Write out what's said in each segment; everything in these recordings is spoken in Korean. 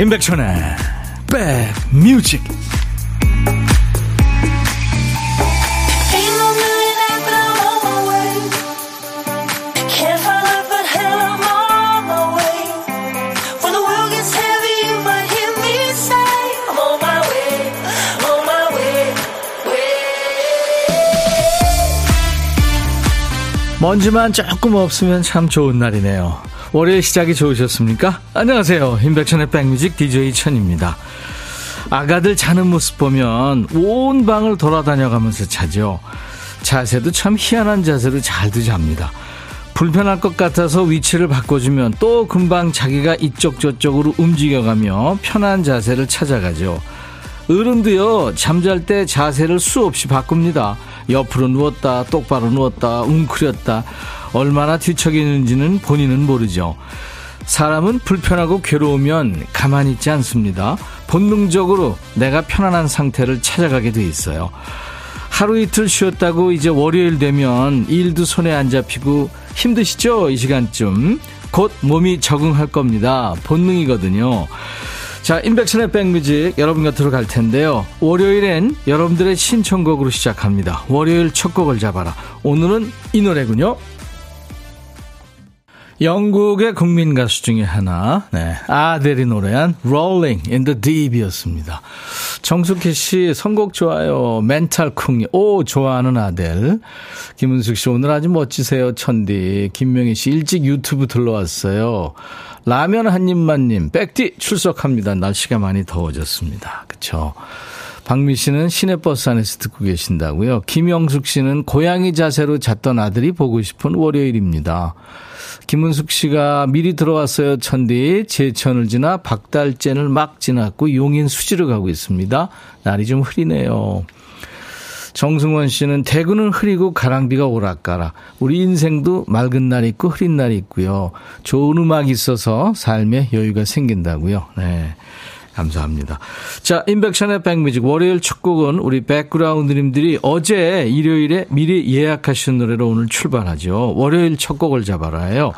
임백천의 백뮤직. 먼지만 조금 없으면 참 좋은 날이네요. 월요일 시작이 좋으셨습니까? 안녕하세요, 임백천의 백뮤직 DJ 천입니다. 아가들 자는 모습 보면 온 방을 돌아다녀가면서 자죠. 자세도 참 희한한 자세로 잘도 잡니다. 불편할 것 같아서 위치를 바꿔주면 또 금방 자기가 이쪽 저쪽으로 움직여가며 편한 자세를 찾아가죠. 어른도요, 잠잘 때 자세를 수없이 바꿉니다. 옆으로 누웠다, 똑바로 누웠다, 웅크렸다. 얼마나 뒤척이는지는 본인은 모르죠. 사람은 불편하고 괴로우면 가만히 있지 않습니다. 본능적으로 내가 편안한 상태를 찾아가게 돼 있어요. 하루 이틀 쉬었다고 이제 월요일 되면 일도 손에 안 잡히고 힘드시죠? 이 시간쯤 곧 몸이 적응할 겁니다. 본능이거든요. 자, 임백천의 백뮤직 여러분 곁으로 갈 텐데요. 월요일엔 여러분들의 신청곡으로 시작합니다. 월요일 첫 곡을 잡아라. 오늘은 이 노래군요. 영국의 국민 가수 중에 하나, 아델이 노래한 Rolling in the Deep 이었습니다. 정숙희 씨, 선곡 좋아요. 멘탈 쿵. 오, 좋아하는 아델. 김은숙 씨, 오늘 아주 멋지세요. 천디. 김명희 씨, 일찍 유튜브 들러왔어요. 라면 한 입만님, 백띠 출석합니다. 날씨가 많이 더워졌습니다. 그렇죠. 박미 씨는 시내버스 안에서 듣고 계신다고요. 김영숙 씨는 고양이 자세로 잤던 아들이 보고 싶은 월요일입니다. 김은숙 씨가 미리 들어왔어요. 천디, 제천을 지나 박달젠을 막 지났고 용인 수지로 가고 있습니다. 날이 좀 흐리네요. 정승원 씨는 대구는 흐리고 가랑비가 오락가락. 우리 인생도 맑은 날이 있고 흐린 날이 있고요. 좋은 음악이 있어서 삶에 여유가 생긴다고요. 네, 감사합니다. 자, 임백천의 백뮤직 월요일 첫 곡은 우리 백그라운드님들이 어제 일요일에 미리 예약하신 노래로 오늘 출발하죠. 월요일 첫 곡을 잡아라요.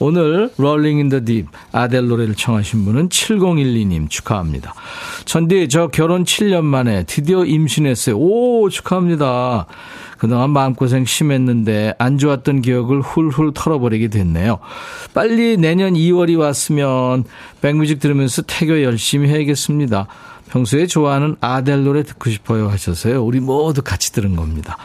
오늘 Rolling in the Deep 아델 노래를 청하신 분은 7012님 축하합니다. 천디, 저 결혼 7년 만에 드디어 임신했어요. 오, 축하합니다. 그동안 마음고생 심했는데 안 좋았던 기억을 훌훌 털어버리게 됐네요. 빨리 내년 2월이 왔으면 백뮤직 들으면서 태교 열심히 해야겠습니다. 평소에 좋아하는 아델 노래 듣고 싶어요 하셔서요. 우리 모두 같이 들은 겁니다.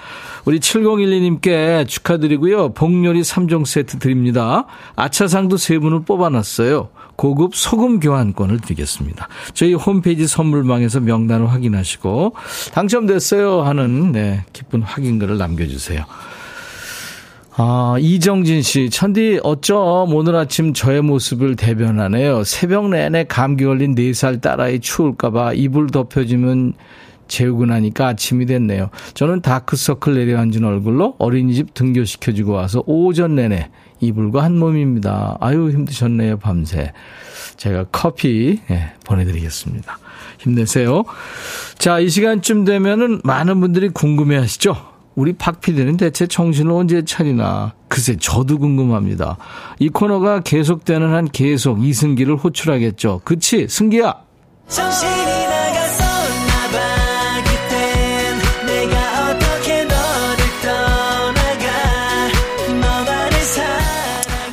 우리 7012님께 축하드리고요. 복요리 3종 세트 드립니다. 아차상도 세 분을 뽑아놨어요. 고급 소금 교환권을 드리겠습니다. 저희 홈페이지 선물방에서 명단을 확인하시고 당첨됐어요 하는 기쁜 확인글을 남겨주세요. 아, 이정진 씨, 천디 어쩜 오늘 아침 저의 모습을 대변하네요. 새벽 내내 감기 걸린 4살 딸아이 추울까 봐 이불 덮여주면 재우고 나니까 아침이 됐네요. 저는 다크서클 내려앉은 얼굴로 어린이집 등교시켜주고 와서 오전 내내 이불과 한 몸입니다. 아유, 힘드셨네요, 밤새. 제가 커피 보내드리겠습니다. 힘내세요. 자, 이 시간쯤 되면은 많은 분들이 궁금해하시죠? 우리 박 PD는 대체 정신을 언제 차리나. 글쎄, 저도 궁금합니다. 이 코너가 계속되는 한 계속 이승기를 호출하겠죠. 그치, 승기야? 정신이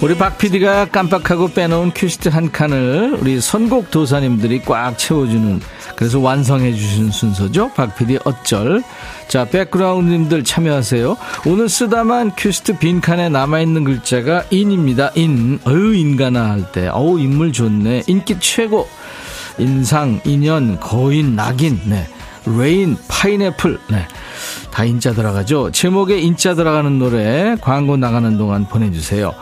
우리 박 PD가 깜빡하고 빼놓은 큐시트 한 칸을 우리 선곡 도사님들이 꽉 채워주는, 그래서 완성해 주신 순서죠. 박 PD 어쩔. 자, 백그라운드님들 참여하세요. 오늘 쓰다만 큐시트 빈칸에 남아있는 글자가 인입니다. 인. 어유, 인가나 할 때. 어우, 인물 좋네. 인기 최고. 인상, 인연, 거인, 낙인. 네. 레인, 파인애플. 네. 다 인자 들어가죠. 제목에 인자 들어가는 노래 광고 나가는 동안 보내주세요.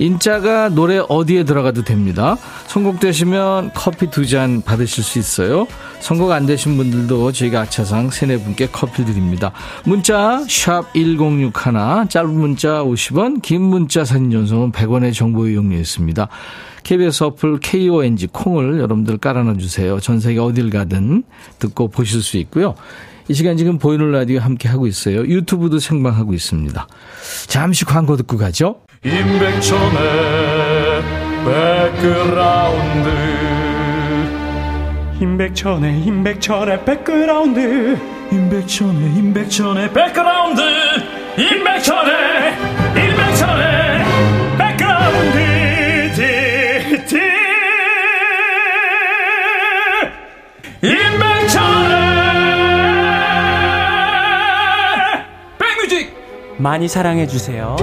인자가 노래 어디에 들어가도 됩니다. 선곡되시면 커피 2잔 받으실 수 있어요. 선곡 안 되신 분들도 저희가 아차상 3-4분께 커피 드립니다. 문자 샵 1061, 짧은 문자 50원, 긴 문자 사진 전송은 100원의 정보 이용료 있습니다. KBS 어플 KONG 콩을 여러분들 깔아놔주세요. 전 세계 어딜 가든 듣고 보실 수 있고요. 이 시간 지금 보이는 라디오 함께하고 있어요. 유튜브도 생방하고 있습니다. 잠시 광고 듣고 가죠. 임백천의 백그라운드 임백천의 백그라운드 임백천의 백그라운드 임백천의 백그라운드 디디 임백천의 백뮤직 많이 사랑해주세요.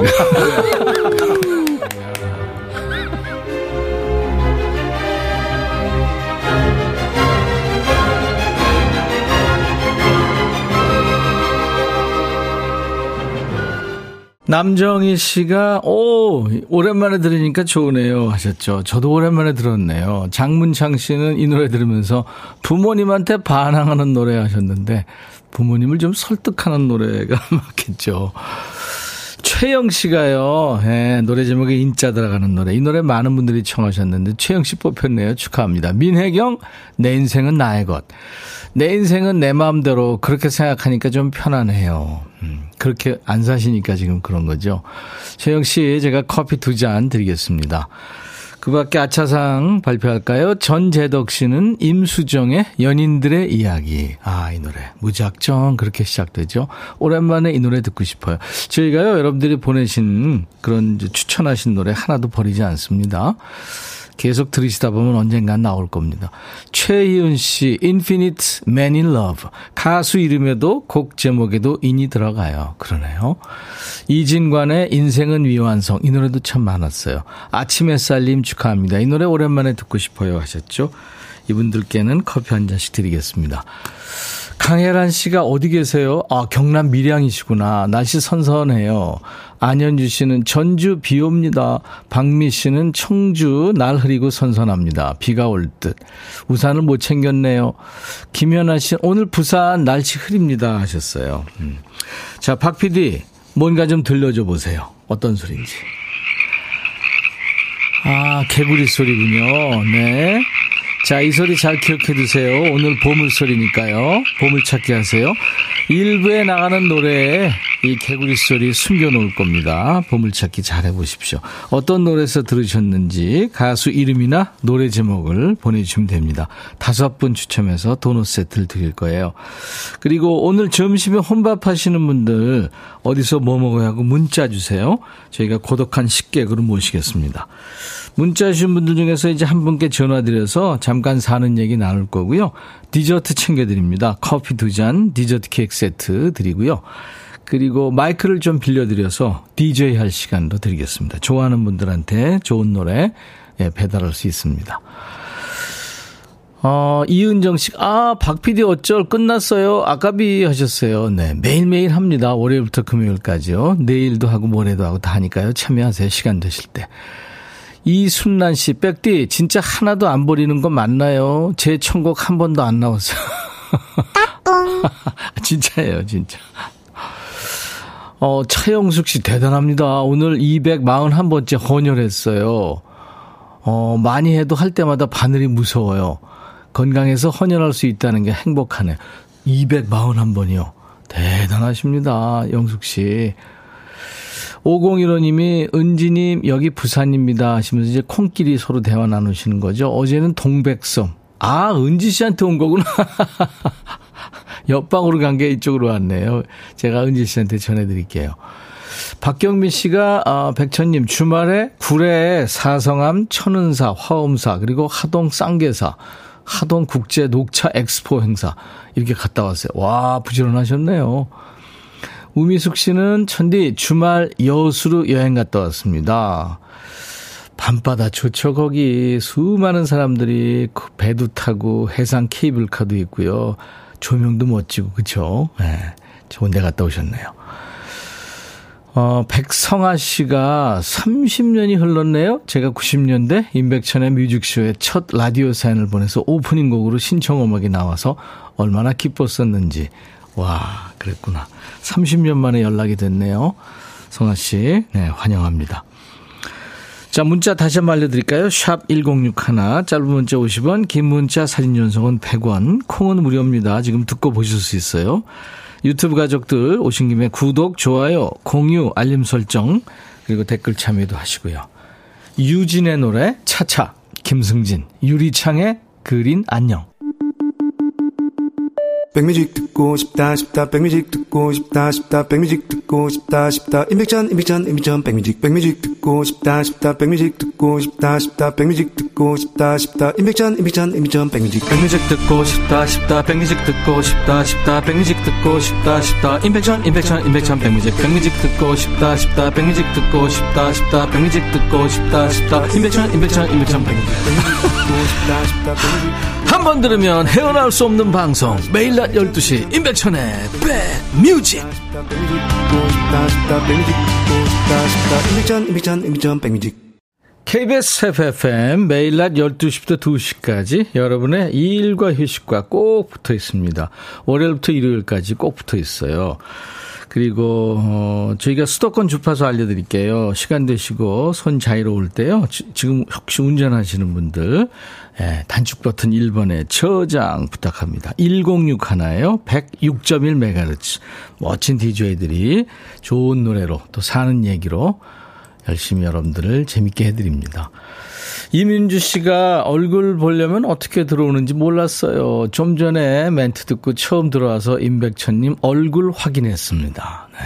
남정희 씨가 오랜만에 들으니까 좋으네요 하셨죠. 저도 오랜만에 들었네요. 장문창 씨는 이 노래 들으면서 부모님한테 반항하는 노래 하셨는데 부모님을 좀 설득하는 노래가 맞겠죠. 최영 씨가요. 예, 노래 제목에 인자 들어가는 노래. 이 노래 많은 분들이 청하셨는데 최영 씨 뽑혔네요. 축하합니다. 민혜경 내 인생은 나의 것. 내 인생은 내 마음대로 그렇게 생각하니까 좀 편안해요. 그렇게 안 사시니까 지금 그런 거죠. 최영 씨 제가 커피 2잔 드리겠습니다. 그 밖에 아차상 발표할까요? 전재덕 씨는 임수정의 연인들의 이야기. 아, 이 노래 무작정 그렇게 시작되죠. 오랜만에 이 노래 듣고 싶어요. 저희가요 여러분들이 보내신 그런 추천하신 노래 하나도 버리지 않습니다. 계속 들으시다 보면 언젠간 나올 겁니다. 최희은 씨, Infinite, Man in Love. 가수 이름에도 곡 제목에도 인이 들어가요. 그러네요. 이진관의 인생은 위완성. 이 노래도 참 많았어요. 아침 햇살님 축하합니다. 이 노래 오랜만에 듣고 싶어요 하셨죠. 이분들께는 커피 한 잔씩 드리겠습니다. 강혜란 씨가 어디 계세요? 아, 경남 밀양이시구나. 날씨 선선해요. 안현주 씨는 전주 비 옵니다. 박미 씨는 청주 날 흐리고 선선합니다. 비가 올 듯. 우산을 못 챙겼네요. 김연아 씨는 오늘 부산 날씨 흐립니다 하셨어요. 자, 박 PD 뭔가 좀 들려줘 보세요. 어떤 소리인지. 아, 개구리 소리군요. 네. 자, 이 소리 잘 기억해 두세요. 오늘 보물소리니까요. 보물찾기 하세요. 1부에 나가는 노래에 이 개구리 소리 숨겨놓을 겁니다. 보물찾기 잘 해보십시오. 어떤 노래에서 들으셨는지 가수 이름이나 노래 제목을 보내주시면 됩니다. 5분 추첨해서 도넛 세트를 드릴 거예요. 그리고 오늘 점심에 혼밥 하시는 분들 어디서 뭐 먹어야 하고 문자 주세요. 저희가 고독한 식객으로 모시겠습니다. 문자 주신 분들 중에서 이제 한 분께 전화드려서 잠깐 사는 얘기 나눌 거고요. 디저트 챙겨드립니다. 커피 2잔, 디저트 케이크 세트 드리고요. 그리고 마이크를 좀 빌려드려서 DJ 할 시간도 드리겠습니다. 좋아하는 분들한테 좋은 노래 배달할 수 있습니다. 이은정씨, 박PD 어쩔 끝났어요. 아까비 하셨어요. 네, 매일매일 합니다. 월요일부터 금요일까지요. 내일도 하고 모레도 하고 다 하니까요. 참여하세요. 시간 되실 때. 이순란 씨, 백디 진짜 하나도 안 버리는 거 맞나요? 제 천곡 한 번도 안 나왔어요. 진짜예요, 진짜. 차영숙 씨 대단합니다. 오늘 241번째 헌혈했어요. 많이 해도 할 때마다 바늘이 무서워요. 건강해서 헌혈할 수 있다는 게 행복하네. 241번이요. 대단하십니다, 영숙 씨. 5015님이 은지님 여기 부산입니다 하시면서 이제 콩끼리 서로 대화 나누시는 거죠. 어제는 동백섬. 아, 은지 씨한테 온 거구나. 옆방으로 간 게 이쪽으로 왔네요. 제가 은지 씨한테 전해드릴게요. 박경민 씨가 백천님 주말에 구례에 사성암, 천은사, 화엄사 그리고 하동 쌍계사, 하동 국제 녹차 엑스포 행사 이렇게 갔다 왔어요. 와, 부지런하셨네요. 우미숙 씨는 천디 주말 여수로 여행 갔다 왔습니다. 밤바다 좋죠. 거기 수많은 사람들이 배도 타고 해상 케이블카도 있고요. 조명도 멋지고 그렇죠. 네, 좋은 데 갔다 오셨네요. 백성아 씨가 30년이 흘렀네요. 제가 90년대 임백천의 뮤직쇼에 첫 라디오 사연을 보내서 오프닝 곡으로 신청 음악이 나와서 얼마나 기뻤었는지. 와, 그랬구나. 30년 만에 연락이 됐네요. 성아 씨, 네, 환영합니다. 자, 문자 다시 한번 알려드릴까요? 샵 1061, 짧은 문자 50원, 긴 문자 사진 전송은 100원, 콩은 무료입니다. 지금 듣고 보실 수 있어요. 유튜브 가족들 오신 김에 구독, 좋아요, 공유, 알림 설정, 그리고 댓글 참여도 하시고요. 유진의 노래 차차, 김승진, 유리창의 그린 안녕. 백뮤직 듣고 싶다 싶다 백뮤직 듣고 싶다 싶다 백뮤직 듣고 싶다 싶다 임백천 백뮤직 듣고 싶다 싶다 백뮤직 듣고 싶다 싶다 백뮤직 듣고 싶다 싶다 임백천 백뮤직 듣고 싶다 싶다 백뮤직 듣고 싶다 싶다 백뮤직 듣고 싶다 싶다 임백천 백뮤직 듣고 싶다 싶다 백뮤직 듣고 싶다 싶다 백뮤직 듣고 싶다 싶다 임백천 한 번 들으면 헤어나올 수 없는 방송 매일 낮 12시 임백천의 백뮤직. KBS FFM 매일 낮 12시부터 2시까지 여러분의 일과 휴식과 꼭 붙어 있습니다. 월요일부터 일요일까지 꼭 붙어 있어요. 그리고 저희가 수도권 주파수 알려드릴게요. 시간 되시고 손 자유로울 때요. 지금 혹시 운전하시는 분들 단축 버튼 1번에 저장 부탁합니다. 106하나예요. 106.1MHz. 멋진 DJ들이 좋은 노래로 또 사는 얘기로 열심히 여러분들을 재밌게 해드립니다. 이민주 씨가 얼굴 보려면 어떻게 들어오는지 몰랐어요. 좀 전에 멘트 듣고 처음 들어와서 임백천님 얼굴 확인했습니다. 네.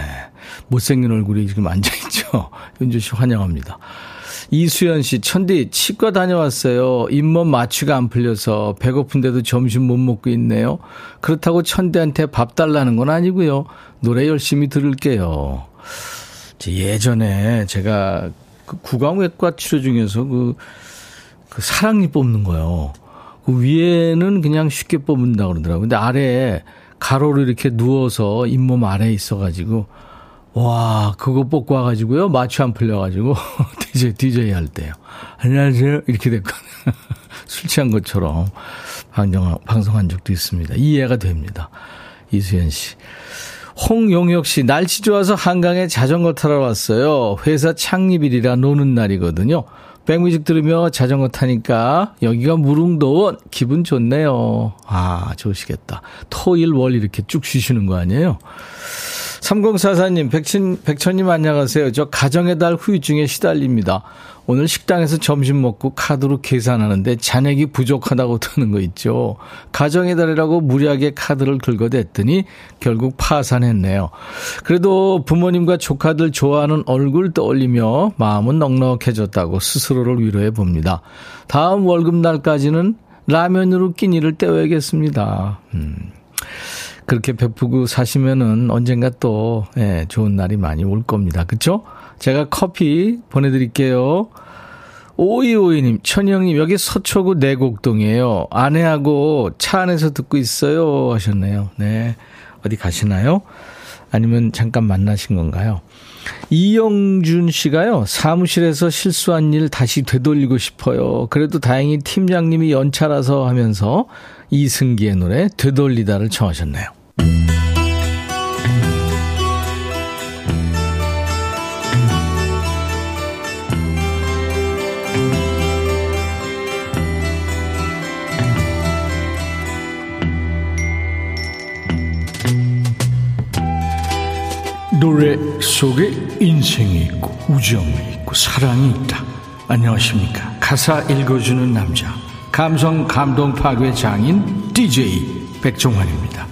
못생긴 얼굴이 지금 앉아있죠. 윤주 씨 환영합니다. 이수연 씨, 천디 치과 다녀왔어요. 잇몸 마취가 안 풀려서 배고픈데도 점심 못 먹고 있네요. 그렇다고 천디한테 밥 달라는 건 아니고요. 노래 열심히 들을게요. 예전에 제가 그 구강외과 치료 중에서 그 사랑니 뽑는 거요. 그 위에는 그냥 쉽게 뽑는다고 그러더라고요. 근데 아래에 가로로 이렇게 누워서 잇몸 아래에 있어가지고, 와, 그거 뽑고 와가지고요. 마취 안 풀려가지고, DJ 할 때요. 안녕하세요. 이렇게 됐거든요. 술 취한 것처럼 방송한 적도 있습니다. 이해가 됩니다. 이수연 씨. 홍용혁 씨, 날씨 좋아서 한강에 자전거 타러 왔어요. 회사 창립일이라 노는 날이거든요. 백뮤직 들으며 자전거 타니까 여기가 무릉도원 기분 좋네요. 아, 좋으시겠다. 토일 월 이렇게 쭉 쉬시는 거 아니에요? 3044님, 백천님 안녕하세요. 저 가정의 달 후유증에 시달립니다. 오늘 식당에서 점심 먹고 카드로 계산하는데 잔액이 부족하다고 뜨는 거 있죠. 가정의 달이라고 무리하게 카드를 긁어댔더니 결국 파산했네요. 그래도 부모님과 조카들 좋아하는 얼굴 떠올리며 마음은 넉넉해졌다고 스스로를 위로해 봅니다. 다음 월급날까지는 라면으로 끼니를 때워야겠습니다. 그렇게 베푸고 사시면은 언젠가 또 좋은 날이 많이 올 겁니다. 그렇죠? 제가 커피 보내드릴게요. 5252님, 천영님, 여기 서초구 내곡동이에요. 아내하고 차 안에서 듣고 있어요 하셨네요. 네, 어디 가시나요? 아니면 잠깐 만나신 건가요? 이영준 씨가요, 사무실에서 실수한 일 다시 되돌리고 싶어요. 그래도 다행히 팀장님이 연차라서 하면서 이승기의 노래 되돌리다를 청하셨네요. 노래 속에 인생이 있고 우정이 있고 사랑이 있다. 안녕하십니까. 가사 읽어주는 남자, 감성 감동 파괴 장인 DJ 백종환입니다.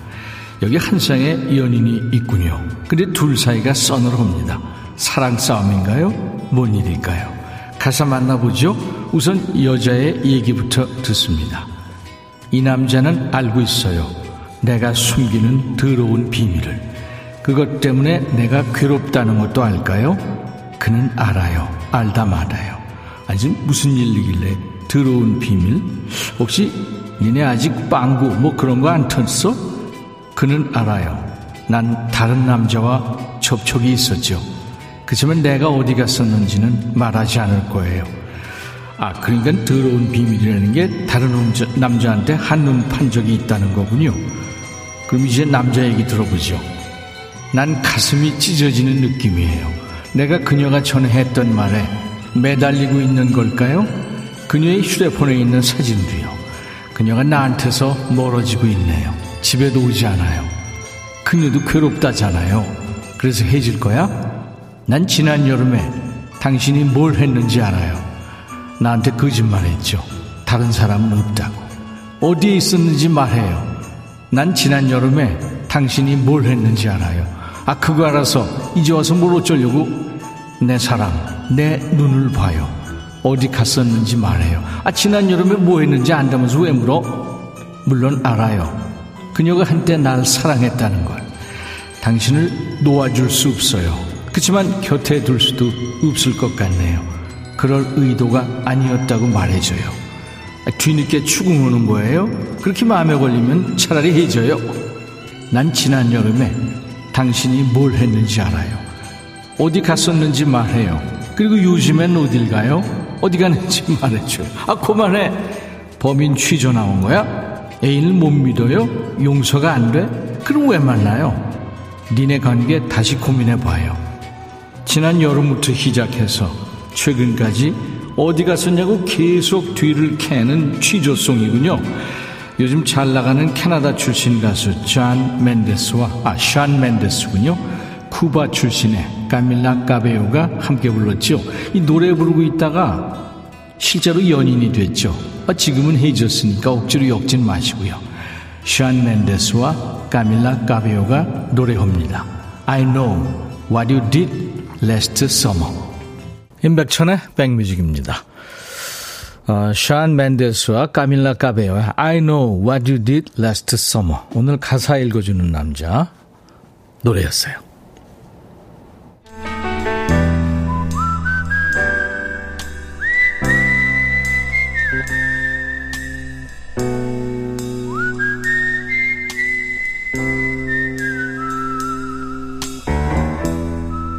여기 한 쌍의 연인이 있군요. 근데 둘 사이가 써늘합니다. 사랑 싸움인가요? 뭔 일일까요? 가사 만나보죠. 우선 여자의 얘기부터 듣습니다. 이 남자는 알고 있어요. 내가 숨기는 더러운 비밀을. 그것 때문에 내가 괴롭다는 것도 알까요? 그는 알아요. 알다 말아요. 아니 무슨 일이길래 더러운 비밀? 혹시 니네 아직 빵구 뭐 그런 거 안 텄어? 그는 알아요. 난 다른 남자와 접촉이 있었죠. 그치만 내가 어디 갔었는지는 말하지 않을 거예요. 아, 그러니까 더러운 비밀이라는 게 다른 남자한테 한눈 판 적이 있다는 거군요. 그럼 이제 남자 얘기 들어보죠. 난 가슴이 찢어지는 느낌이에요. 내가 그녀가 전에 했던 말에 매달리고 있는 걸까요? 그녀의 휴대폰에 있는 사진도요. 그녀가 나한테서 멀어지고 있네요. 집에도 오지 않아요. 그녀도 괴롭다잖아요. 그래서 헤어질 거야? 난 지난 여름에 당신이 뭘 했는지 알아요. 나한테 거짓말했죠. 다른 사람은 없다고. 어디에 있었는지 말해요. 난 지난 여름에 당신이 뭘 했는지 알아요. 아, 그거 알아서 이제 와서 뭘 어쩌려고. 내 사랑, 내 눈을 봐요. 어디 갔었는지 말해요. 아, 지난 여름에 뭐 했는지 안다면서 왜 물어? 물론 알아요. 그녀가 한때 날 사랑했다는 걸. 당신을 놓아줄 수 없어요. 그치만 곁에 둘 수도 없을 것 같네요. 그럴 의도가 아니었다고 말해줘요. 아, 뒤늦게 추궁하는 거예요? 그렇게 마음에 걸리면 차라리 해줘요. 난 지난 여름에 당신이 뭘 했는지 알아요. 어디 갔었는지 말해요. 그리고 요즘엔 어딜 가요? 어디 가는지 말해줘요. 아, 그만해. 범인 취조 나온 거야? 애인을 못 믿어요? 용서가 안 돼? 그럼 왜 만나요? 니네 관계 다시 고민해봐요. 지난 여름부터 시작해서 최근까지 어디 갔었냐고 계속 뒤를 캐는 취조송이군요. 요즘 잘 나가는 캐나다 출신 가수 존 멘데스와 샨 멘데스군요. 쿠바 출신의 까밀라 까베오가 함께 불렀죠. 이 노래 부르고 있다가 실제로 연인이 됐죠. 지금은 헤어졌으니까 억지로 엮진 마시고요. 샨 멘데스와 까밀라 까베오가 노래합니다. I know what you did last summer. 임백천의 백뮤직입니다. 샨 멘데스와 까밀라 까베오의 I know what you did last summer. 오늘 가사 읽어주는 남자 노래였어요.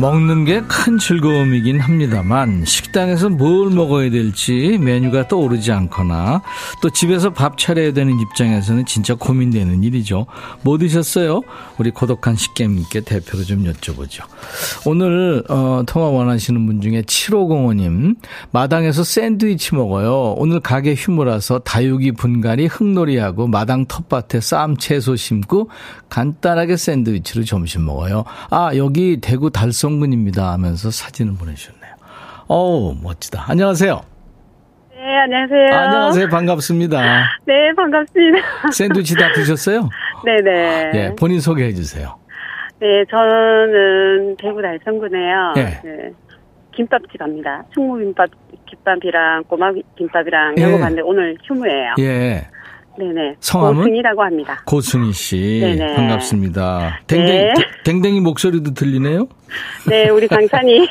먹는 게 큰 즐거움이긴 합니다만 식당에서 뭘 먹어야 될지 메뉴가 떠오르지 않거나 또 집에서 밥 차려야 되는 입장에서는 진짜 고민되는 일이죠. 뭐 드셨어요? 우리 고독한 식객님께 대표로 좀 여쭤보죠. 오늘 통화 원하시는 분 중에 7505님 마당에서 샌드위치 먹어요. 오늘 가게 휴무라서 다육이 분갈이 흙놀이하고 마당 텃밭에 쌈 채소 심고 간단하게 샌드위치로 점심 먹어요. 아, 여기 대구 달성 입니다 하면서 사진을 보내주셨네요. 어우, 멋지다. 안녕하세요. 네, 안녕하세요. 안녕하세요. 반갑습니다. 네, 반갑습니다. 샌드위치 다 드셨어요? 네네. 예, 본인 소개해 주세요. 네, 저는 대구 달성구네요. 네. 네. 김밥집 합니다. 충무김밥, 김밥이랑 꼬마 김밥이랑 예. 먹어봤는데 오늘 휴무예요. 예. 네네. 성함은? 고순이라고 합니다. 고순이 씨. 네네. 반갑습니다. 댕댕이, 네. 댕댕이 목소리도 들리네요? 네, 우리 강찬이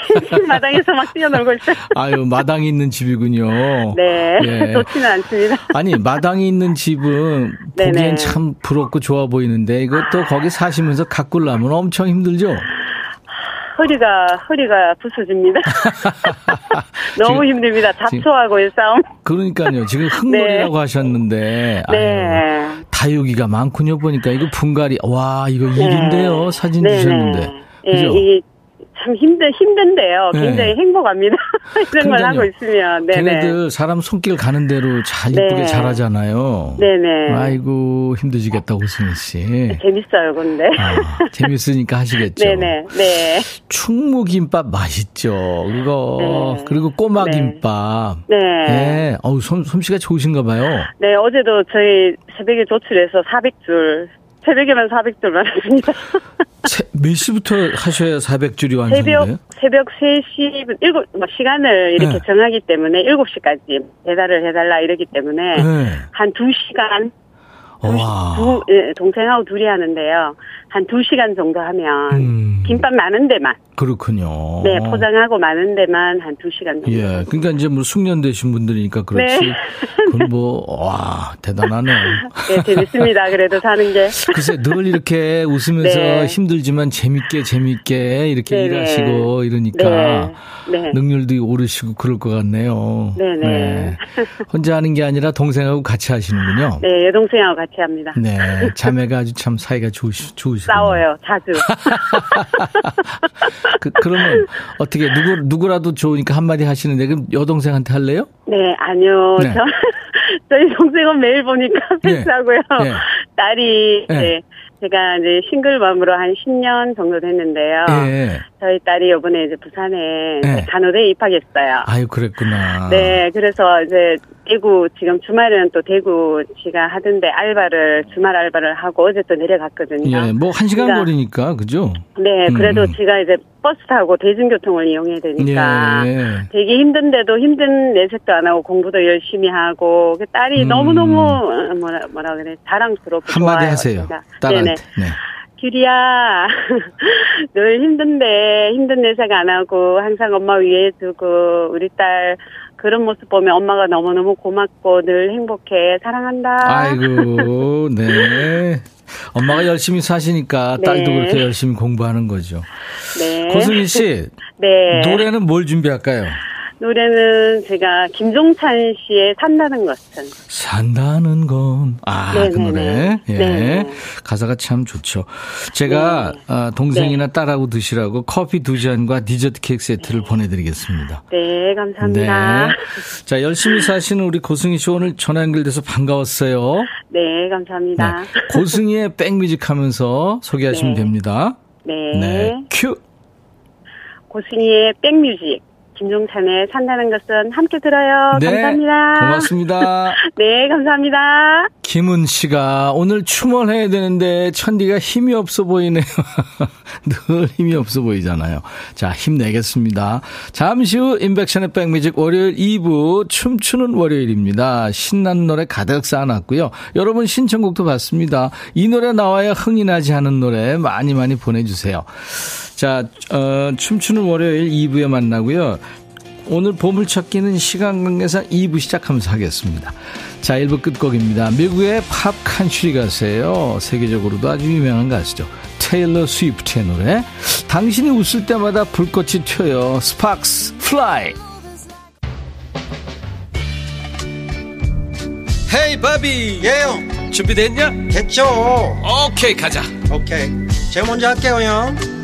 마당에서 막 뛰어놀고 있어요. 아유, 마당이 있는 집이군요. 네. 예. 좋지는 않습니다. 아니, 마당이 있는 집은 네네. 보기엔 참 부럽고 좋아 보이는데 이것도 거기 사시면서 가꾸려면 엄청 힘들죠? 허리가 부서집니다. 너무 지금, 힘듭니다. 잡초하고의 싸움. 그러니까요. 지금 흙놀이라고 네. 하셨는데. 네. 아유, 다육이가 많군요. 보니까 이거 분갈이. 와, 이거 일인데요. 네. 사진 네. 주셨는데. 네. 그죠? 이게 참 힘든데요. 네. 굉장히 행복합니다. 이런 걸 하고 있으면. 네. 걔네들 사람 손길 가는 대로 잘 이쁘게 네. 자라잖아요. 네네. 아이고, 힘드시겠다, 고승희 씨. 네, 재밌어요, 근데. 아, 재밌으니까 하시겠죠. 네네. 네. 충무김밥 맛있죠. 그거. 네. 그리고 꼬마김밥. 네. 네. 네. 어우, 솜씨가 좋으신가 봐요. 네, 어제도 저희 새벽에 조출해서 400줄. 새벽에만 400줄 만했습니다. 몇 시부터 하셔야 400줄이 완성돼요? 새벽 3시, 7, 시간을 이렇게 네. 정하기 때문에 7시까지 배달을 해달라 이러기 때문에 네. 한 2시간, 동생하고 둘이 하는데요. 한 2시간 정도 하면 김밥 많은 데만. 그렇군요. 네, 포장하고 많은 데만 한 2시간 정도. 예, 그러니까 이제 뭐 숙련되신 분들이니까 그렇지. 네. 그건 뭐, 와, 대단하네요. 네, 재밌습니다. 그래도 사는 게. 글쎄, 늘 이렇게 웃으면서 네. 힘들지만 재밌게 이렇게 네네. 일하시고 이러니까 네. 능률도 오르시고 그럴 것 같네요. 네네. 네. 혼자 하는 게 아니라 동생하고 같이 하시는군요. 네, 여동생하고 같이 합니다. 네, 자매가 아주 참 사이가 좋으시고. 싸워요, 자주. 그러면 어떻게 누구라도 좋으니까 한마디 하시는데 그럼 여동생한테 할래요? 네, 아니요. 네. 저희 동생은 매일 보니까 패스하고요. 네. 딸이 네. 네. 제가 이제 싱글맘으로 한 10년 정도 됐는데요. 예. 저희 딸이 이번에 이제 부산에 예. 간호대에 입학했어요. 아유, 그랬구나. 네, 그래서 이제 대구, 지금 주말에는 또 대구 지가 하던데 알바를, 주말 알바를 하고 어제 또 내려갔거든요. 예, 뭐 한 시간 그러니까, 거리니까, 그죠? 네, 그래도 제가 이제 버스 타고 대중교통을 이용해야 되니까 예. 되게 힘든데도 힘든 내색도 안 하고 공부도 열심히 하고 딸이 너무너무 뭐라 그래 자랑스럽고 한마디 좋아요. 하세요. 그러니까. 딸한테. 네. 규리야 늘 힘든데 힘든 내색 안 하고 항상 엄마 위에 두고 우리 딸 그런 모습 보면 엄마가 너무너무 고맙고 늘 행복해 사랑한다. 아이고 네. 엄마가 열심히 사시니까 네. 딸도 그렇게 열심히 공부하는 거죠. 네. 고승희 씨, 네. 노래는 뭘 준비할까요? 노래는 제가 김종찬 씨의 산다는 것은. 산다는 건. 아, 네네네. 그 노래. 예. 네네. 가사가 참 좋죠. 제가 네네. 동생이나 네네. 딸하고 드시라고 커피 두 잔과 디저트 케이크 세트를 네네. 보내드리겠습니다. 네, 감사합니다. 네. 자, 열심히 사시는 우리 고승희 씨 오늘 전화 연결돼서 반가웠어요. 네, 감사합니다. 네. 고승희의 백뮤직 하면서 소개하시면 네. 됩니다. 네. 네. 큐. 고승희의 백뮤직. 김종찬의 산다는 것은 함께 들어요. 네, 감사합니다. 고맙습니다. 네, 감사합니다. 김은 씨가 오늘 춤을 해야 되는데 천디가 힘이 없어 보이네요. 늘 힘이 없어 보이잖아요. 자, 힘내겠습니다. 잠시 후 인백션의 백뮤직 월요일 2부 춤추는 월요일입니다. 신난 노래 가득 쌓아놨고요. 여러분 신청곡도 받습니다. 이 노래 나와야 흥이 나지 않은 노래 많이 많이 보내주세요. 자, 춤추는 월요일 2부에 만나고요. 오늘 보물찾기는 시간 관계상 2부 시작하면서 하겠습니다. 자, 1부 끝곡입니다. 미국의 팝 칸츄리 가수예요. 세계적으로도 아주 유명한 가수죠. 테일러 스위프트의 노래. 당신이 웃을 때마다 불꽃이 튀어요. Sparks Fly. 헤이 바비. 예영. 준비됐냐? 됐죠. 오케이, 가자. 오케이. 제가 먼저 할게요, 형.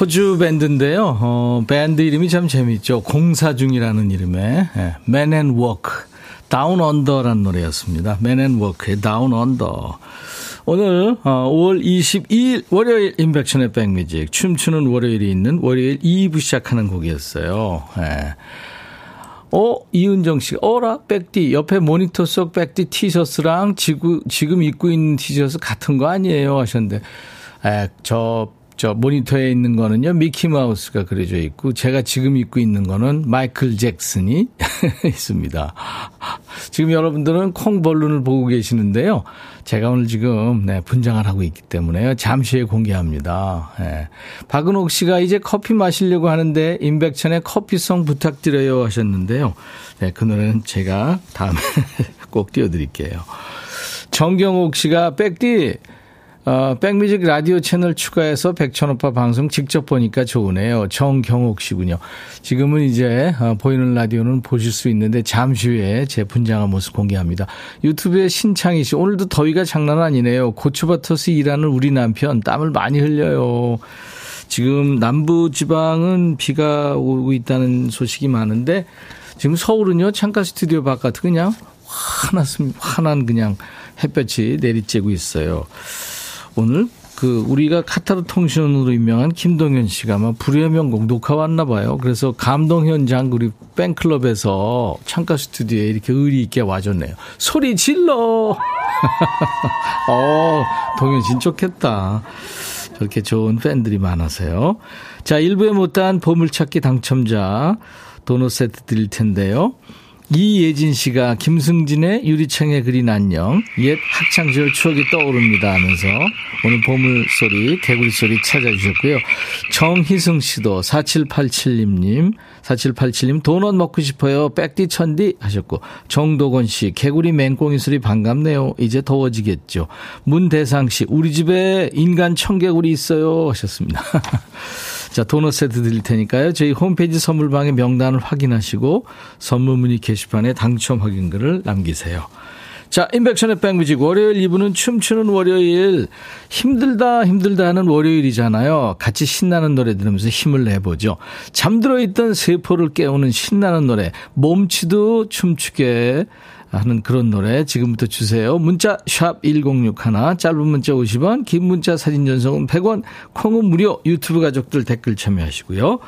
호주 밴드인데요. 밴드 이름이 참 재밌죠. 공사중이라는 이름의 예. Men at Work, Down Under라는 노래였습니다. Men at Work의 Down Under. 오늘 5월 22일 월요일 인백션의 백뮤직 춤추는 월요일이 있는 월요일 2부 시작하는 곡이었어요. 예. 이은정 씨, 어라, 백띠. 옆에 모니터 속 백띠 티셔츠랑 지금 입고 있는 티셔츠 같은 거 아니에요? 하셨는데, 예, 저 모니터에 있는 거는요 미키마우스가 그려져 있고 제가 지금 입고 있는 거는 마이클 잭슨이 있습니다. 지금 여러분들은 콩벌룬을 보고 계시는데요. 제가 오늘 지금 네, 분장을 하고 있기 때문에요. 잠시 후에 공개합니다. 네. 박은옥 씨가 이제 커피 마시려고 하는데 임백천의 커피송 부탁드려요 하셨는데요. 네, 그 노래는 제가 다음에 꼭 띄워드릴게요. 정경옥 씨가 백디 백뮤직 라디오 채널 추가해서 백천오빠 방송 직접 보니까 좋으네요. 정경옥 씨군요. 지금은 이제 보이는 라디오는 보실 수 있는데 잠시 후에 제 분장한 모습 공개합니다. 유튜브에 신창희 씨. 오늘도 더위가 장난 아니네요. 고추밭에서 일하는 우리 남편 땀을 많이 흘려요. 지금 남부지방은 비가 오고 있다는 소식이 많은데 지금 서울은요. 창가 스튜디오 바깥 그냥 환한 그냥 햇볕이 내리쬐고 있어요. 오늘 그 우리가 카타르 통신원으로 유명한 김동현 씨가 막 불후의 명곡 녹화 왔나 봐요. 그래서 감동 현장 우리 팬클럽에서 창가 스튜디오에 이렇게 의리 있게 와줬네요. 소리 질러. 동현 씨 좋겠다. 저렇게 좋은 팬들이 많아서요. 자, 1부에 못다한 보물찾기 당첨자 도넛 세트 드릴 텐데요. 이예진 씨가 김승진의 유리창에 그린 안녕, 옛 학창시절 추억이 떠오릅니다 하면서 오늘 보물소리, 개구리소리 찾아주셨고요. 정희승 씨도 4787님, 4787님 도넛 먹고 싶어요. 백디 천디 하셨고, 정도건 씨 개구리 맹꽁이 소리 반갑네요. 이제 더워지겠죠. 문대상 씨 우리 집에 인간 청개구리 있어요 하셨습니다. 자, 도넛 세트 드릴 테니까요. 저희 홈페이지 선물방의 명단을 확인하시고 선물 문의 게시판에 당첨 확인글을 남기세요. 자, 인백션의 백뮤직 월요일 2부는 춤추는 월요일, 힘들다 하는 월요일이잖아요. 같이 신나는 노래 들으면서 힘을 내보죠. 잠들어 있던 세포를 깨우는 신나는 노래, 몸치도 춤추게 하는 그런 노래 지금부터 주세요. 문자 샵 1061, 짧은 문자 50원, 긴 문자 사진 전송은 100원, 콩은 무료. 유튜브 가족들 댓글 참여하시고요.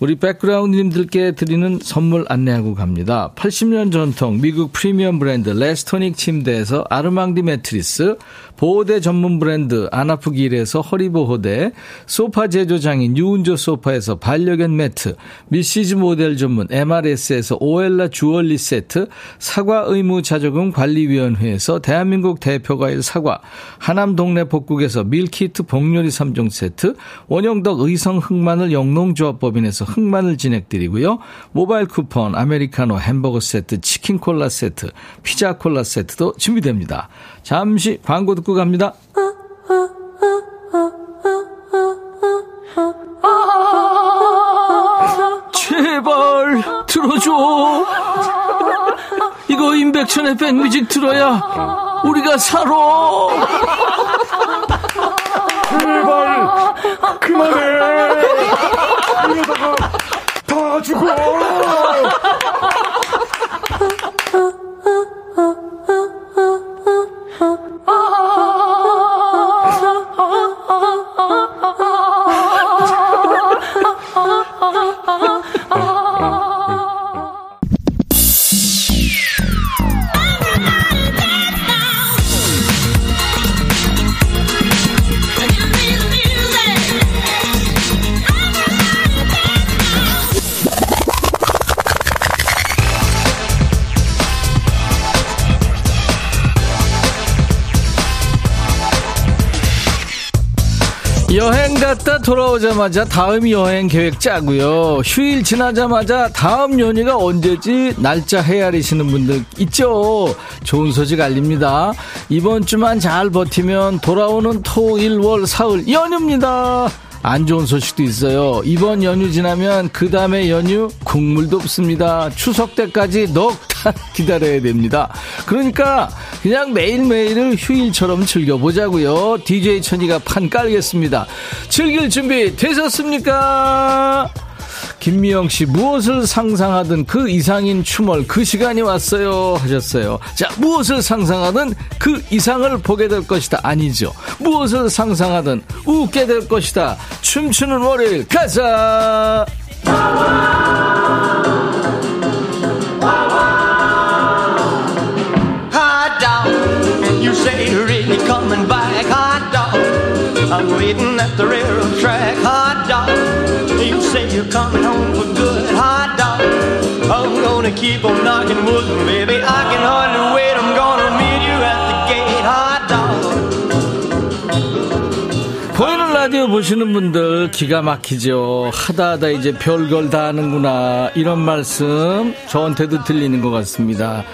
우리 백그라운드님들께 드리는 선물 안내하고 갑니다. 80년 전통 미국 프리미엄 브랜드 레스토닉 침대에서 아르망디 매트리스, 보호대 전문 브랜드 안아프길에서 허리보호대, 소파 제조장인 유은조 소파에서 반려견 매트, 미시즈 모델 전문 MRS에서 오엘라 주얼리 세트, 사과 의무자조금 관리위원회에서 대한민국 대표과일 사과, 하남 동네 복국에서 밀키트 복요리 3종 세트, 원영덕 의성 흑마늘 영농조합법인에서 흑마늘 진행드리고요. 모바일 쿠폰, 아메리카노, 햄버거 세트, 치킨 콜라 세트, 피자 콜라 세트도 준비됩니다. 잠시 광고 듣고 갑니다. 제발 들어줘. 이거 임백천의 백뮤직 들어야 우리가 살아. 제발 그만해. 이러다가 다 죽어. 여행 갔다 돌아오자마자 다음 여행 계획 짜고요. 휴일 지나자마자 다음 연휴가 언제지 날짜 헤아리시는 분들 있죠. 좋은 소식 알립니다. 이번 주만 잘 버티면 돌아오는 토, 일, 월, 사흘 연휴입니다. 안 좋은 소식도 있어요. 이번 연휴 지나면 그 다음에 연휴 국물도 없습니다. 추석 때까지 넉 달 기다려야 됩니다. 그러니까 그냥 매일매일을 휴일처럼 즐겨보자고요. DJ 천이가 판 깔겠습니다. 즐길 준비 되셨습니까? 김미영씨 무엇을 상상하든 그 이상인 추멀 그 시간이 왔어요 하셨어요. 자, 무엇을 상상하든 그 이상을 보게 될 것이다. 아니죠. 무엇을 상상하든 웃게 될 것이다. 춤추는 월요일 가자. I'm waiting at the railroad track, hot dog. You say you're coming home for good, hot dog. I'm gonna keep on knocking wood, baby. I can hardly wait. I'm gonna meet you at the gate, hot dog. 보이는 라디오 보시는 분들 기가 막히죠. 하다하다 이제 별걸 다 하는구나, 이런 말씀 저한테도 들리는 것 같습니다.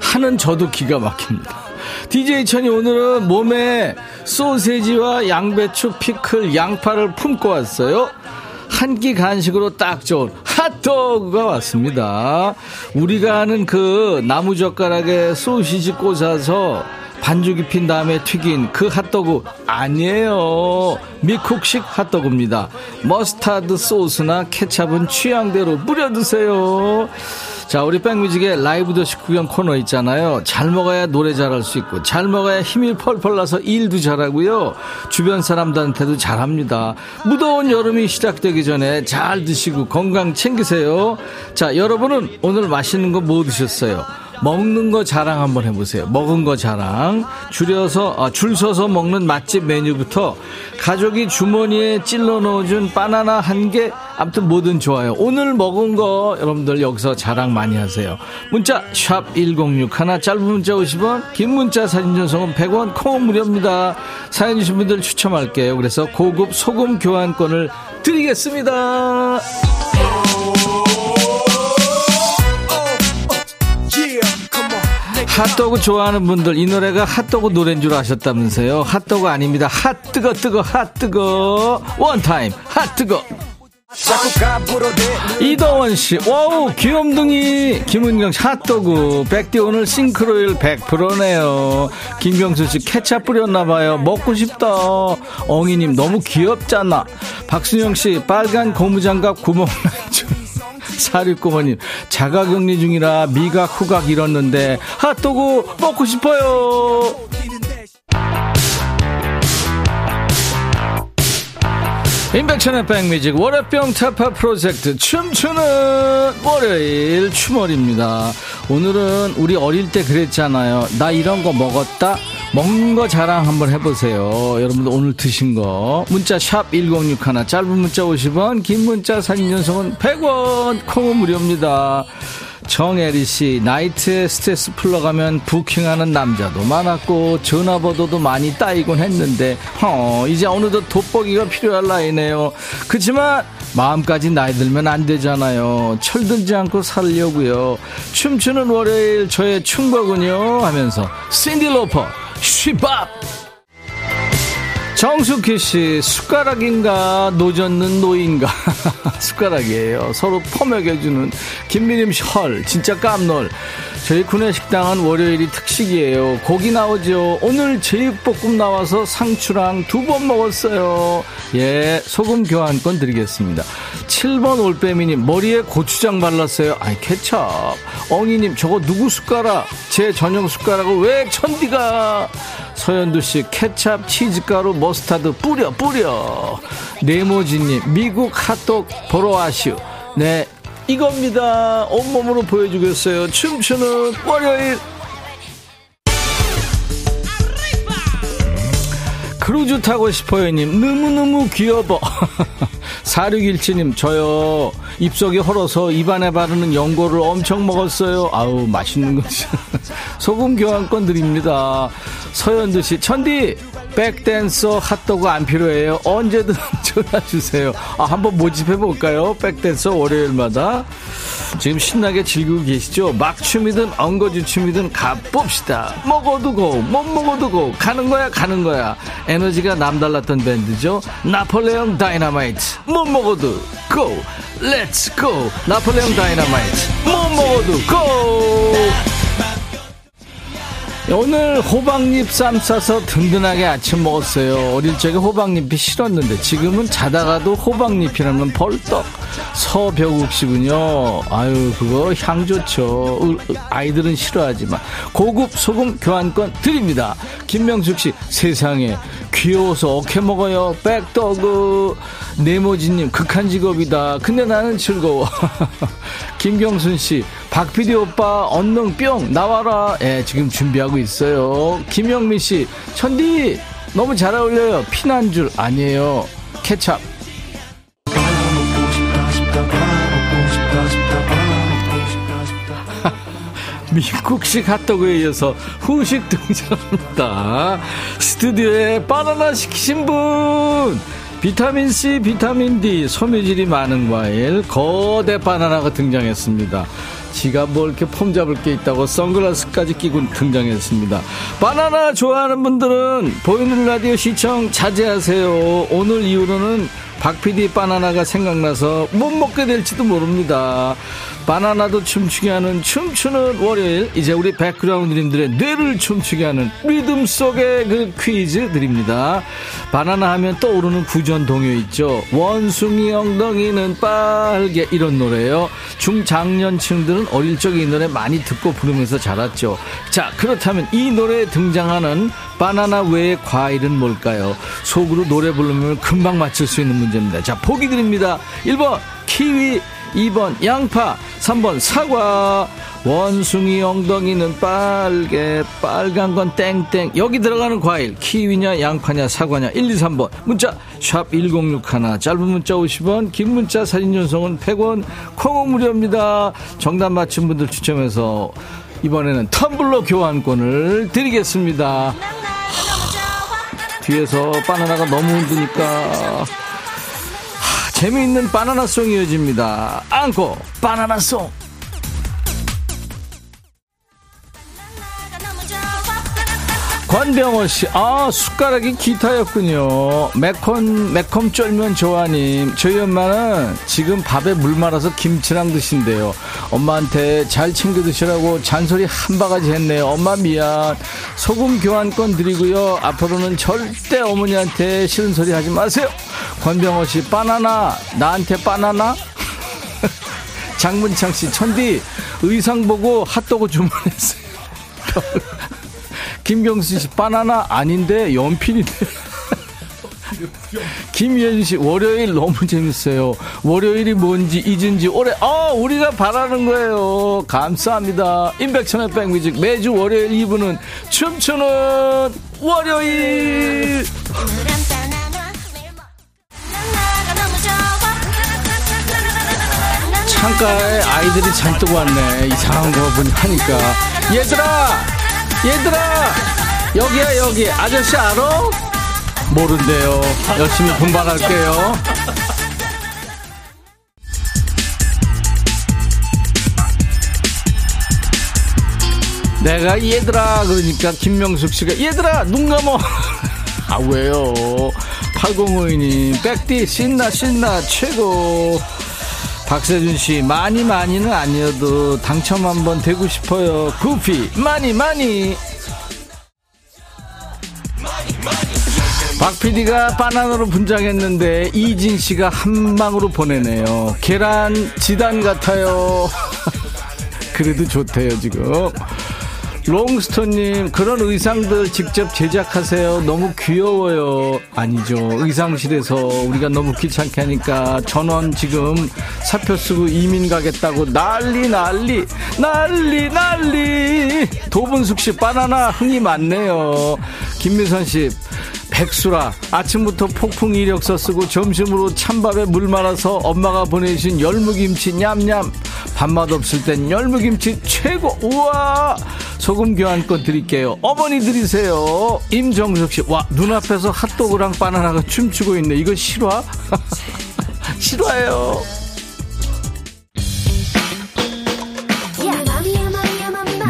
하는 저도 기가 막힙니다. DJ 천이 오늘은 몸에 소세지와 양배추, 피클, 양파를 품고 왔어요. 한 끼 간식으로 딱 좋은 핫도그가 왔습니다. 우리가 아는 그 나무젓가락에 소시지 꽂아서 반죽 입힌 다음에 튀긴 그 핫도그 아니에요. 미국식 핫도그입니다. 머스타드 소스나 케첩은 취향대로 뿌려드세요. 자, 우리 백뮤직의 라이브 도시 구경 코너 있잖아요. 잘 먹어야 노래 잘할 수 있고, 잘 먹어야 힘이 펄펄 나서 일도 잘하고요, 주변 사람들한테도 잘합니다. 무더운 여름이 시작되기 전에 잘 드시고 건강 챙기세요. 자, 여러분은 오늘 맛있는 거 뭐 드셨어요? 먹는 거 자랑 한번 해보세요. 먹은 거 자랑. 줄 서서 먹는 맛집 메뉴부터 가족이 주머니에 찔러 넣어준 바나나 한 개, 아무튼 뭐든 좋아요. 오늘 먹은 거 여러분들 여기서 자랑 많이 하세요. 문자 샵 1061, 짧은 문자 50원, 긴 문자 사진 전송은 100원, 콩은 무료입니다. 사연 주신 분들 추첨할게요. 그래서 고급 소금 교환권을 드리겠습니다. 핫도그 좋아하는 분들, 이 노래가 핫도그 노래인 줄 아셨다면서요. 핫도그 아닙니다. 핫뜨거 뜨거 핫뜨거 원타임 핫뜨거. 이더원씨 와우 귀염둥이. 김은경씨 핫도그. 백디 오늘 싱크로율 100%네요. 김경수씨 케찹 뿌렸나봐요. 먹고 싶다. 엉이님 너무 귀엽잖아. 박순영씨 빨간 고무장갑 구멍 좀. 4695님 자가격리 중이라 미각 후각 잃었는데 핫도그 먹고 싶어요. 임백천의 백뮤직 월요병 타파 프로젝트 춤추는 월요일 추월입니다. 오늘은 우리 어릴 때 그랬잖아요. 나 이런 거 먹었다. 먹는 거 자랑 한번 해보세요. 여러분들 오늘 드신 거 문자 샵 1061, 짧은 문자 50원, 긴 문자 사진 전송은 100원, 콩은 무료입니다. 정애리씨, 나이트에 스트레스 풀러가면 부킹하는 남자도 많았고 전화번호도 많이 따이곤 했는데 이제 어느덧 돋보기가 필요할 나이네요. 그치만 마음까지 나이 들면 안 되잖아요. 철들지 않고 살려고요. 춤추는 월요일 저의 충고군요 하면서 신디 로퍼 쉬밥. 정숙희씨 숟가락인가 노젓는 노인가. 숟가락이에요. 서로 퍼먹여주는. 김미림씨 헐 진짜 깜놀. 저희 군의 식당은 월요일이 특식이에요. 고기 나오죠. 오늘 제육볶음 나와서 상추랑 두 번 먹었어요. 예, 소금 교환권 드리겠습니다. 7번 올빼미님 머리에 고추장 발랐어요. 아이 케첩. 엉이님 저거 누구 숟가락. 제 전용 숟가락을 왜 천디가. 서현두씨 케첩 치즈가루 머스타드 뿌려. 네모지님 미국 핫도그 보러 와슈. 네 이겁니다. 온몸으로 보여주겠어요. 춤추는 월요일. 크루즈 타고 싶어요님 너무너무 귀여워. 4617님 저요 입속이 헐어서 입안에 바르는 연고를 엄청 먹었어요. 아우 맛있는 거죠. 소금 교환권 드립니다. 서현두씨 천디 백댄서 핫도그 안 필요해요. 언제든 전화주세요. 아, 한번 모집해볼까요. 백댄서 월요일마다. 지금 신나게 즐기고 계시죠. 막춤이든 엉거주춤이든 가봅시다. 먹어도 고 못 먹어도 고 가는 거야. 에너지가 남달랐던 밴드죠. 나폴레옹 다이너마이트 못 먹어도 고 렛츠 고. 나폴레옹 다이너마이트 못 먹어도 고. 오늘 호박잎 쌈 싸서 든든하게 아침 먹었어요. 어릴 적에 호박잎이 싫었는데 지금은 자다가도 호박잎이라면 벌떡. 서벽욱씨군요. 아유 그거 향 좋죠. 아이들은 싫어하지만 고급 소금 교환권 드립니다. 김명숙씨 세상에 귀여워서 어케 먹어요. 백더그. 네모지님 극한 직업이다. 근데 나는 즐거워. 김경순씨 박피디 오빠 언능 뿅 나와라. 예, 지금 준비하고 있어요. 김영민씨 천디 너무 잘 어울려요. 피난 줄 아니에요. 케찹. 미국식 핫도그에 이어서 후식 등장합니다. 스튜디오에 바나나 시키신 분. 비타민C, 비타민D, 섬유질이 많은 과일, 거대 바나나가 등장했습니다. 지가 뭐 이렇게 폼 잡을 게 있다고 선글라스까지 끼고 등장했습니다. 바나나 좋아하는 분들은 보이는 라디오 시청 자제하세요. 오늘 이후로는 박PD 바나나가 생각나서 못 먹게 될지도 모릅니다. 바나나도 춤추게 하는 춤추는 월요일. 이제 우리 백그라운드님들의 뇌를 춤추게 하는 리듬 속의 그 퀴즈 드립니다. 바나나 하면 떠오르는 구전 동요 있죠. 원숭이 엉덩이는 빨개. 이런 노래예요. 중장년층들은 어릴 적에 이 노래 많이 듣고 부르면서 자랐죠. 자 그렇다면 이 노래에 등장하는 바나나 외의 과일은 뭘까요? 속으로 노래 부르면 금방 맞출 수 있는 문제입니다. 자 보기 드립니다. 1번 키위, 2번 양파, 3번 사과. 원숭이 엉덩이는 빨개, 빨간 건 땡땡. 여기 들어가는 과일 키위냐 양파냐 사과냐. 1, 2, 3번 문자 샵 1061, 짧은 문자 50원, 긴 문자 사진 전송은 100원, 콩은 무료입니다. 정답 맞힌 분들 추첨해서 이번에는 텀블러 교환권을 드리겠습니다. 뒤에서 바나나가 너무 흔드니까. 재미있는 바나나송 이어집니다. 앙코 바나나송. 권병호씨, 아 숟가락이 기타였군요. 매콤 쫄면 조아님, 저희 엄마는 지금 밥에 물 말아서 김치랑 드신대요. 엄마한테 잘 챙겨 드시라고 잔소리 한 바가지 했네요. 엄마 미안. 소금 교환권 드리고요, 앞으로는 절대 어머니한테 싫은 소리 하지 마세요. 권병호씨, 바나나 나한테 바나나. 장문창씨, 천디 의상 보고 핫도그 주문했어요. 김경수씨, 바나나 아닌데 연필인데. 김예준씨, 월요일 너무 재밌어요. 월요일이 뭔지 잊은지 오래. 우리가 바라는 거예요. 감사합니다. 임백천의 백뮤직, 매주 월요일 2부는 춤추는 월요일. 창가에 아이들이 잔뜩 왔네. 이상한 거 보니 하니까. 얘들아, 여기야 여기. 아저씨 알아? 모른대요. 열심히 분발할게요. 내가 얘들아 그러니까 김명숙씨가 얘들아 눈 감어. 아 왜요. 8052님 백디 신나 최고. 박세준씨, 많이는 아니어도 당첨 한번 되고 싶어요. 구피 많이. 박PD가 바나나로 분장했는데 이진씨가 한방으로 보내네요. 계란 지단 같아요. 그래도 좋대요 지금. 롱스톤님, 그런 의상들 직접 제작하세요. 너무 귀여워요. 아니죠. 의상실에서 우리가 너무 귀찮게 하니까 전원 지금 사표 쓰고 이민 가겠다고 난리. 도분숙씨, 바나나 흥이 많네요. 김미선씨, 백수라 아침부터 폭풍 이력서 쓰고 점심으로 찬밥에 물 말아서 엄마가 보내주신 열무김치 냠냠. 밥맛 없을 땐 열무김치 최고. 우와. 소금 교환권 드릴게요. 어머니 드리세요. 임정석씨, 와 눈앞에서 핫도그랑 바나나가 춤추고 있네. 이거 실화? 실화예요.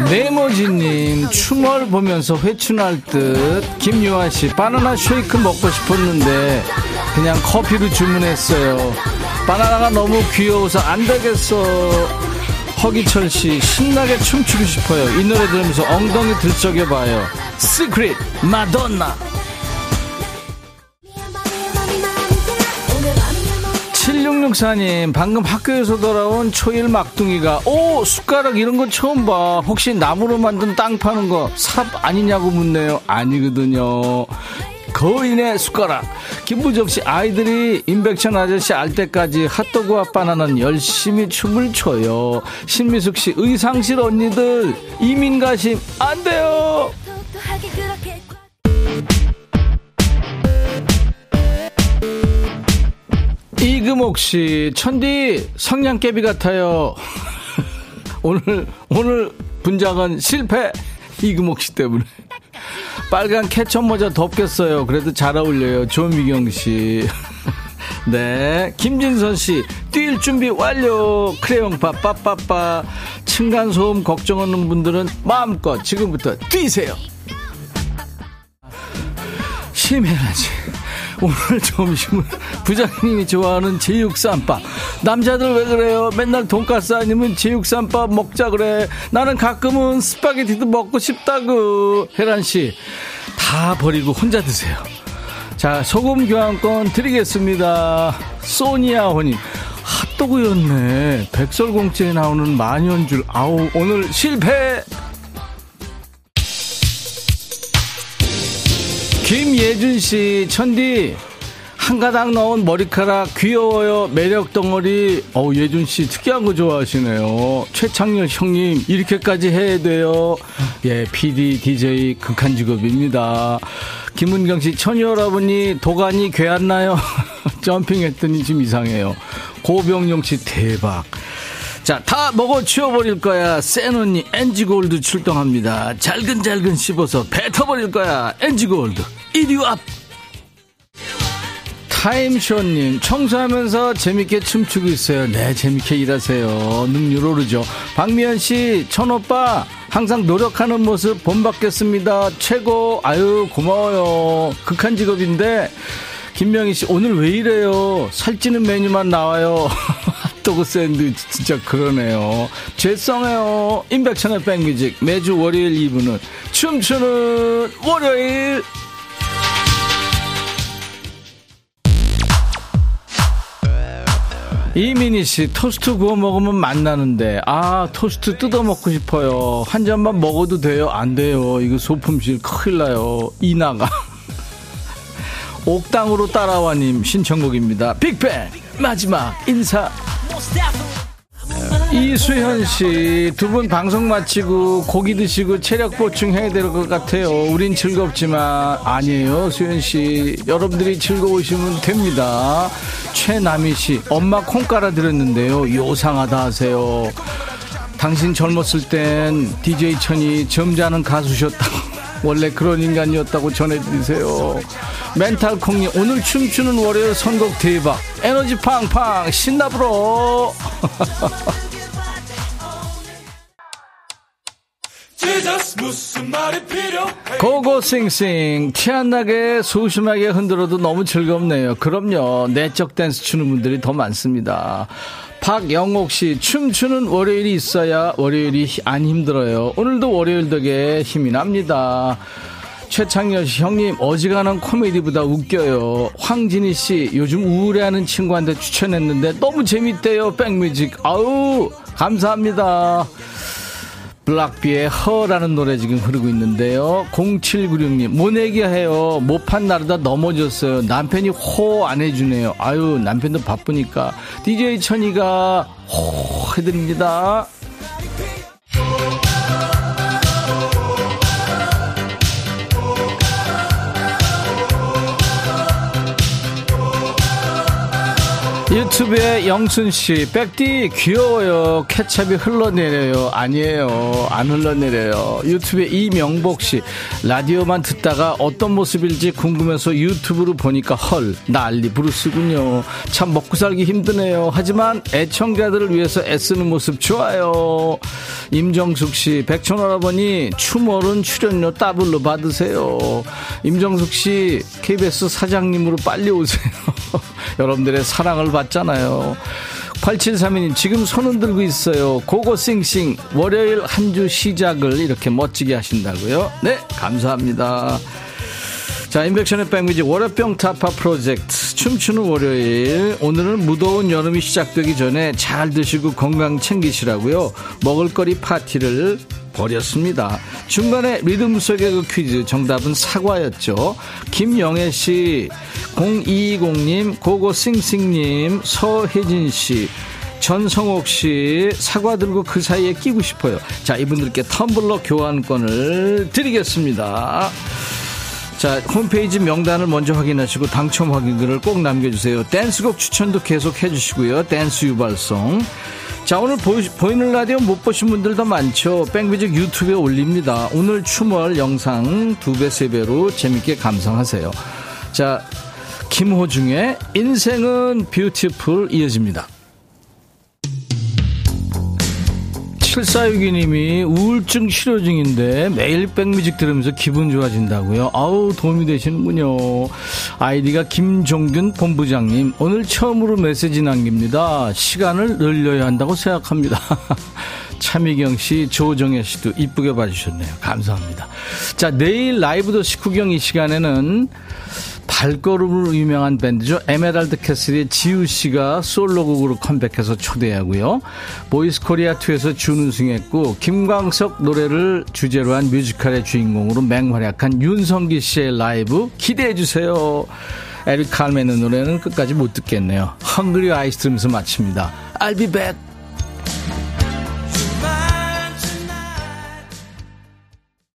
네모지님, 춤을 보면서 회춘할 듯. 김유아씨, 바나나 쉐이크 먹고 싶었는데 그냥 커피로 주문했어요. 바나나가 너무 귀여워서 안 되겠어. 허기철씨, 신나게 춤추고 싶어요. 이 노래 들으면서 엉덩이 들썩여봐요. 시크릿 마돈나. 7664님, 방금 학교에서 돌아온 초일 막둥이가 숟가락 이런 거 처음 봐. 혹시 나무로 만든 땅 파는 거 삽 아니냐고 묻네요. 아니거든요. 거인의 숟가락. 김부정씨, 아이들이 임백천 아저씨 알 때까지 핫도그와 바나나는 열심히 춤을 춰요. 신미숙씨, 의상실 언니들 이민가심 안 돼요. 이금옥씨, 천디 성냥개비 같아요. 오늘 분장은 실패. 이금옥씨 때문에. 빨간 캐처 모자 덥겠어요. 그래도 잘 어울려요. 조미경씨. 네. 김진선씨, 뛸 준비 완료. 크레용팝 빠빠빠. 층간소음 걱정하는 분들은 마음껏 지금부터 뛰세요. 심해라지. 오늘 점심은 부장님이 좋아하는 제육쌈밥. 남자들 왜 그래요? 맨날 돈가스 아니면 제육쌈밥 먹자 그래. 나는 가끔은 스파게티도 먹고 싶다고. 혜란씨, 다 버리고 혼자 드세요. 자, 소금 교환권 드리겠습니다. 소니아호님, 핫도그였네. 백설공주에 나오는 마녀줄. 아우, 오늘 실패. 김예준씨, 천디 한 가닥 넣은 머리카락 귀여워요. 매력 덩어리. 예준씨 특이한 거 좋아하시네요. 최창렬 형님 이렇게까지 해야 돼요. 예, PD, DJ 극한 직업입니다. 김은경씨 천여 여러분이 도가니 괴았나요? 점핑했더니 지금 이상해요. 고병용씨 대박. 자, 다 먹어 치워버릴 거야. 센언니 엔지골드 출동합니다. 잘근잘근 씹어서 뱉어버릴 거야. 엔지골드 1위 앞. 타임쇼님, 청소하면서 재밌게 춤추고 있어요. 네, 재밌게 일하세요. 능률 오르죠. 박미연씨, 천오빠 항상 노력하는 모습 본받겠습니다. 최고. 아유, 고마워요. 극한 직업인데. 김명희씨, 오늘 왜 이래요? 살찌는 메뉴만 나와요. 핫도그 샌드위치 진짜 그러네요. 죄송해요. 임백천의 백뮤직, 매주 월요일 2부는 춤추는 월요일. 이민희씨, 토스트 구워 먹으면 맛나는데 토스트 뜯어 먹고 싶어요. 한 잔만 먹어도 돼요? 안 돼요. 이거 소품실 큰일 나요. 이나가. 옥당으로 따라와님 신청곡입니다. 빅뱅 마지막 인사. 이수현씨, 두 분 방송 마치고 고기 드시고 체력 보충해야 될 것 같아요. 우린 즐겁지만. 아니에요, 수현씨. 여러분들이 즐거우시면 됩니다. 최나미씨, 엄마 콩 깔아드렸는데요, 요상하다 하세요. 당신 젊었을 땐 DJ 천이 점잖은 가수셨다고, 원래 그런 인간이었다고 전해드리세요. 멘탈콩님, 오늘 춤추는 월요일 선곡 대박. 에너지 팡팡 신나불어. 고고싱싱, 치안나게 소심하게 흔들어도 너무 즐겁네요. 그럼요, 내적 댄스 추는 분들이 더 많습니다. 박영옥씨, 춤추는 월요일이 있어야 월요일이 안 힘들어요. 오늘도 월요일 덕에 힘이 납니다. 최창렬씨, 형님 어지간한 코미디보다 웃겨요. 황진희씨, 요즘 우울해하는 친구한테 추천했는데 너무 재밌대요. 백뮤직 아우 감사합니다. 블락비의 허라는 노래 지금 흐르고 있는데요. 0796님, 못 얘기해요. 모판 나르다 넘어졌어요. 남편이 호 안 해주네요. 아유, 남편도 바쁘니까. DJ 천이가 호 해드립니다. 유튜브의 영순씨, 백띠 귀여워요. 케첩이 흘러내려요. 아니에요, 안 흘러내려요. 유튜브의 이명복씨, 라디오만 듣다가 어떤 모습일지 궁금해서 유튜브로 보니까 헐, 난리 브루스군요. 참 먹고 살기 힘드네요. 하지만 애청자들을 위해서 애쓰는 모습 좋아요. 임정숙씨, 백천할아버니 추모른 출연료 따블로 받으세요. 임정숙씨, KBS 사장님으로 빨리 오세요. 여러분들의 사랑을 받잖아요. 8732님, 지금 손 흔들고 있어요. 고고싱싱, 월요일 한 주 시작을 이렇게 멋지게 하신다고요? 네, 감사합니다. 자, 인백션의 백뮤직 월요병 타파 프로젝트 춤추는 월요일. 오늘은 무더운 여름이 시작되기 전에 잘 드시고 건강 챙기시라고요, 먹을거리 파티를 버렸습니다. 중간에 리듬 속의 그 퀴즈, 정답은 사과였죠. 김영애씨, 0220님, 고고싱싱님, 서혜진씨, 전성옥씨, 사과 들고 그 사이에 끼고 싶어요. 자, 이분들께 텀블러 교환권을 드리겠습니다. 자, 홈페이지 명단을 먼저 확인하시고 당첨 확인글을 꼭 남겨주세요. 댄스곡 추천도 계속 해주시고요. 댄스 유발송. 자, 오늘 보이는 라디오 못 보신 분들도 많죠. 백뮤직 유튜브에 올립니다. 오늘 추멀 영상 2배 3배로 재밌게 감상하세요. 자, 김호중의 인생은 뷰티풀 이어집니다. 7462님이 우울증 치료 중인데 매일 백뮤직 들으면서 기분 좋아진다고요? 아우, 도움이 되시는군요. 아이디가 김종균 본부장님, 오늘 처음으로 메시지 남깁니다. 시간을 늘려야 한다고 생각합니다. 차미경씨, 조정혜씨도 이쁘게 봐주셨네요. 감사합니다. 자, 내일 라이브 더 식후경 이 시간에는 발걸음으로 유명한 밴드죠, 에메랄드 캐슬의 지우씨가 솔로곡으로 컴백해서 초대하고요. 보이스코리아2에서 준우승했고 김광석 노래를 주제로 한 뮤지컬의 주인공으로 맹활약한 윤성기씨의 라이브 기대해주세요. 에릭 칼맨의 노래는 끝까지 못 듣겠네요. 헝그리 아이스 들으면서 마칩니다. I'll be back.